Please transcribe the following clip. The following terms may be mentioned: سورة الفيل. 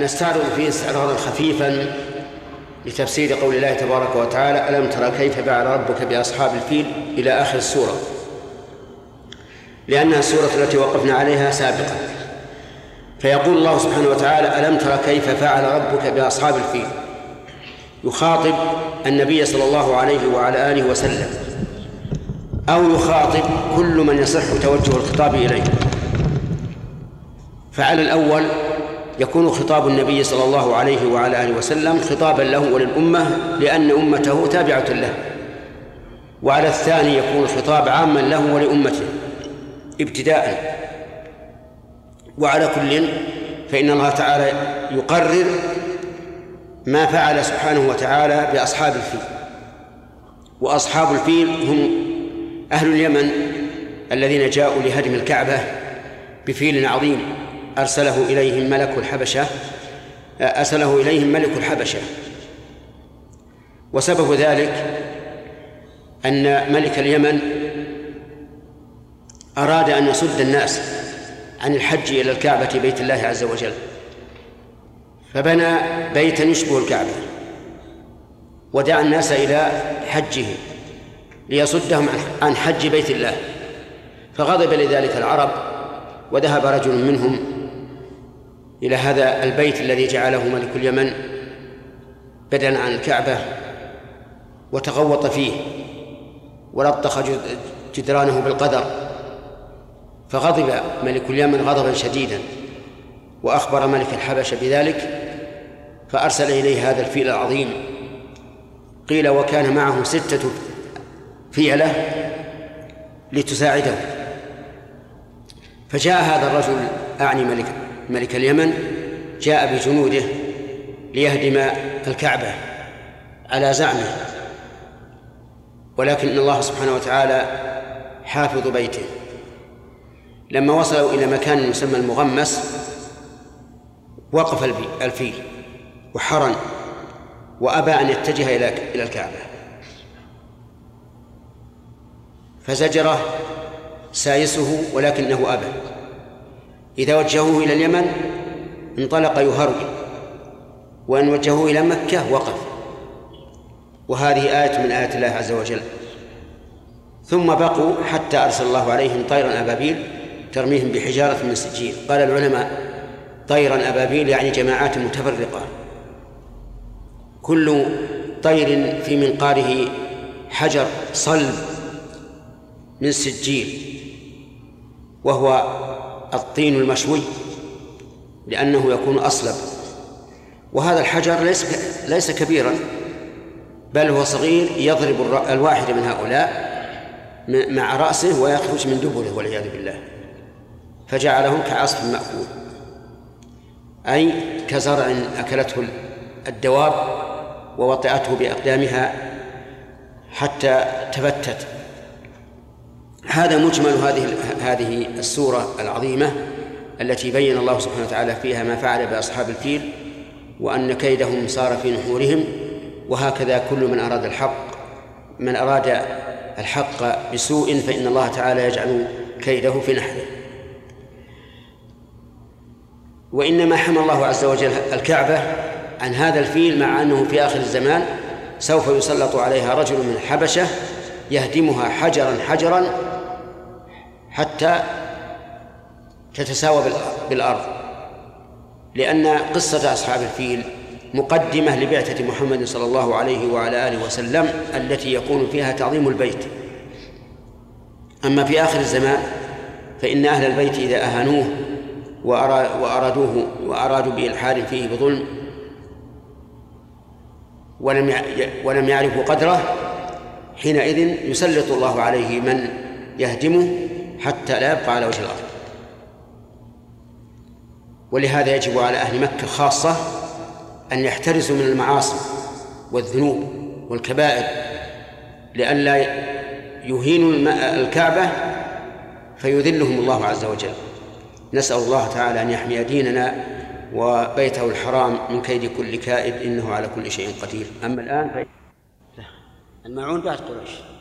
نستعرض فيه استعراضا خفيفا لتفسير قول الله تبارك وتعالى ألم ترى كيف فعل ربك بأصحاب الفيل إلى آخر السورة، لأنها السورة التي وقفنا عليها سابقا. فيقول الله سبحانه وتعالى ألم ترى كيف فعل ربك بأصحاب الفيل، يخاطب النبي صلى الله عليه وعلى آله وسلم، أو يخاطب كل من يصح توجه الخطاب إليه. فعلى الأول يكون خطاب النبي صلى الله عليه وعلى آله وسلم خطابا له وللأمة لأن أمته تابعة له، وعلى الثاني يكون الخطاب عاما له ولأمته ابتداء. وعلى كل فإن الله تعالى يقرر ما فعل سبحانه وتعالى بأصحاب الفيل، وأصحاب الفيل هم أهل اليمن الذين جاءوا لهدم الكعبة بفيل عظيم أرسله إليهم ملك الحبشة. وسبب ذلك أن ملك اليمن أراد أن يصد الناس عن الحج إلى الكعبة بيت الله عز وجل، فبنى بيتا يشبه الكعبة ودعا الناس إلى حجه ليصدهم عن حج بيت الله، فغضب لذلك العرب، وذهب رجل منهم إلى هذا البيت الذي جعله ملك اليمن بدلا عن الكعبة وتغوط فيه ولطخ جدرانه بالقدر، فغضب ملك اليمن غضبا شديدا وأخبر ملك الحبشة بذلك، فأرسل إليه هذا الفيل العظيم. قيل وكان معه 6 فيلة لتساعده. فجاء هذا الرجل أعني ملك اليمن جاء بجنوده ليهدم الكعبة على زعمه، ولكن الله سبحانه وتعالى حافظ بيته. لما وصلوا إلى مكان يسمى المغمس وقف الفيل وحرن وأبى أن يتجه إلى الكعبة، فزجره سايسه ولكنه أبى. إذا وجهوه إلى اليمن انطلق يهرول، وإن وجهوه إلى مكة وقف. وهذه آية من آيات الله عز وجل. ثم بقوا حتى أرسل الله عليهم طيرا أبابيل ترميهم بحجارة من سجيل. قال العلماء طيرا أبابيل يعني جماعات متفرقة، كل طير في منقاره حجر صلب من سجيل، وهو الطين المشوي لأنه يكون أصلب. وهذا الحجر ليس كبيرا بل هو صغير، يضرب الواحد من هؤلاء مع رأسه ويخرج من دبره والعياذ بالله، فجعلهم كعصف مأكول، أي كزرع أكلته الدواب ووطئته بأقدامها حتى تفتت. هذا مجمل هذه السورة العظيمة التي بين الله سبحانه وتعالى فيها ما فعل بأصحاب الفيل وأن كيدهم صار في نحورهم. وهكذا كل من أراد الحق بسوء فإن الله تعالى يجعل كيده في نحره. وإنما حمى الله عز وجل الكعبة عن هذا الفيل، مع أنه في آخر الزمان سوف يسلط عليها رجل من الحبشة يهدمها حجرا حجرا حتى تتساوى بالأرض، لأن قصة أصحاب الفيل مقدمة لبعثة محمد صلى الله عليه وعلى آله وسلم التي يكون فيها تعظيم البيت. أما في آخر الزمان فإن أهل البيت إذا أهانوه وأرادوا بإلحاد فيه بظلم ولم يعرفوا قدره، حينئذ يسلط الله عليه من يهدمه حتى لا يبقى على وجه الأرض. ولهذا يجب على أهل مكة خاصة أن يحترزوا من المعاصي والذنوب والكبائر لئلا يهينوا الكعبة فيذلهم الله عز وجل. نسأل الله تعالى أن يحمي ديننا وبيته الحرام من كيد كل كائد إنه على كل شيء قدير. أما الآن الماعون بعد قريش.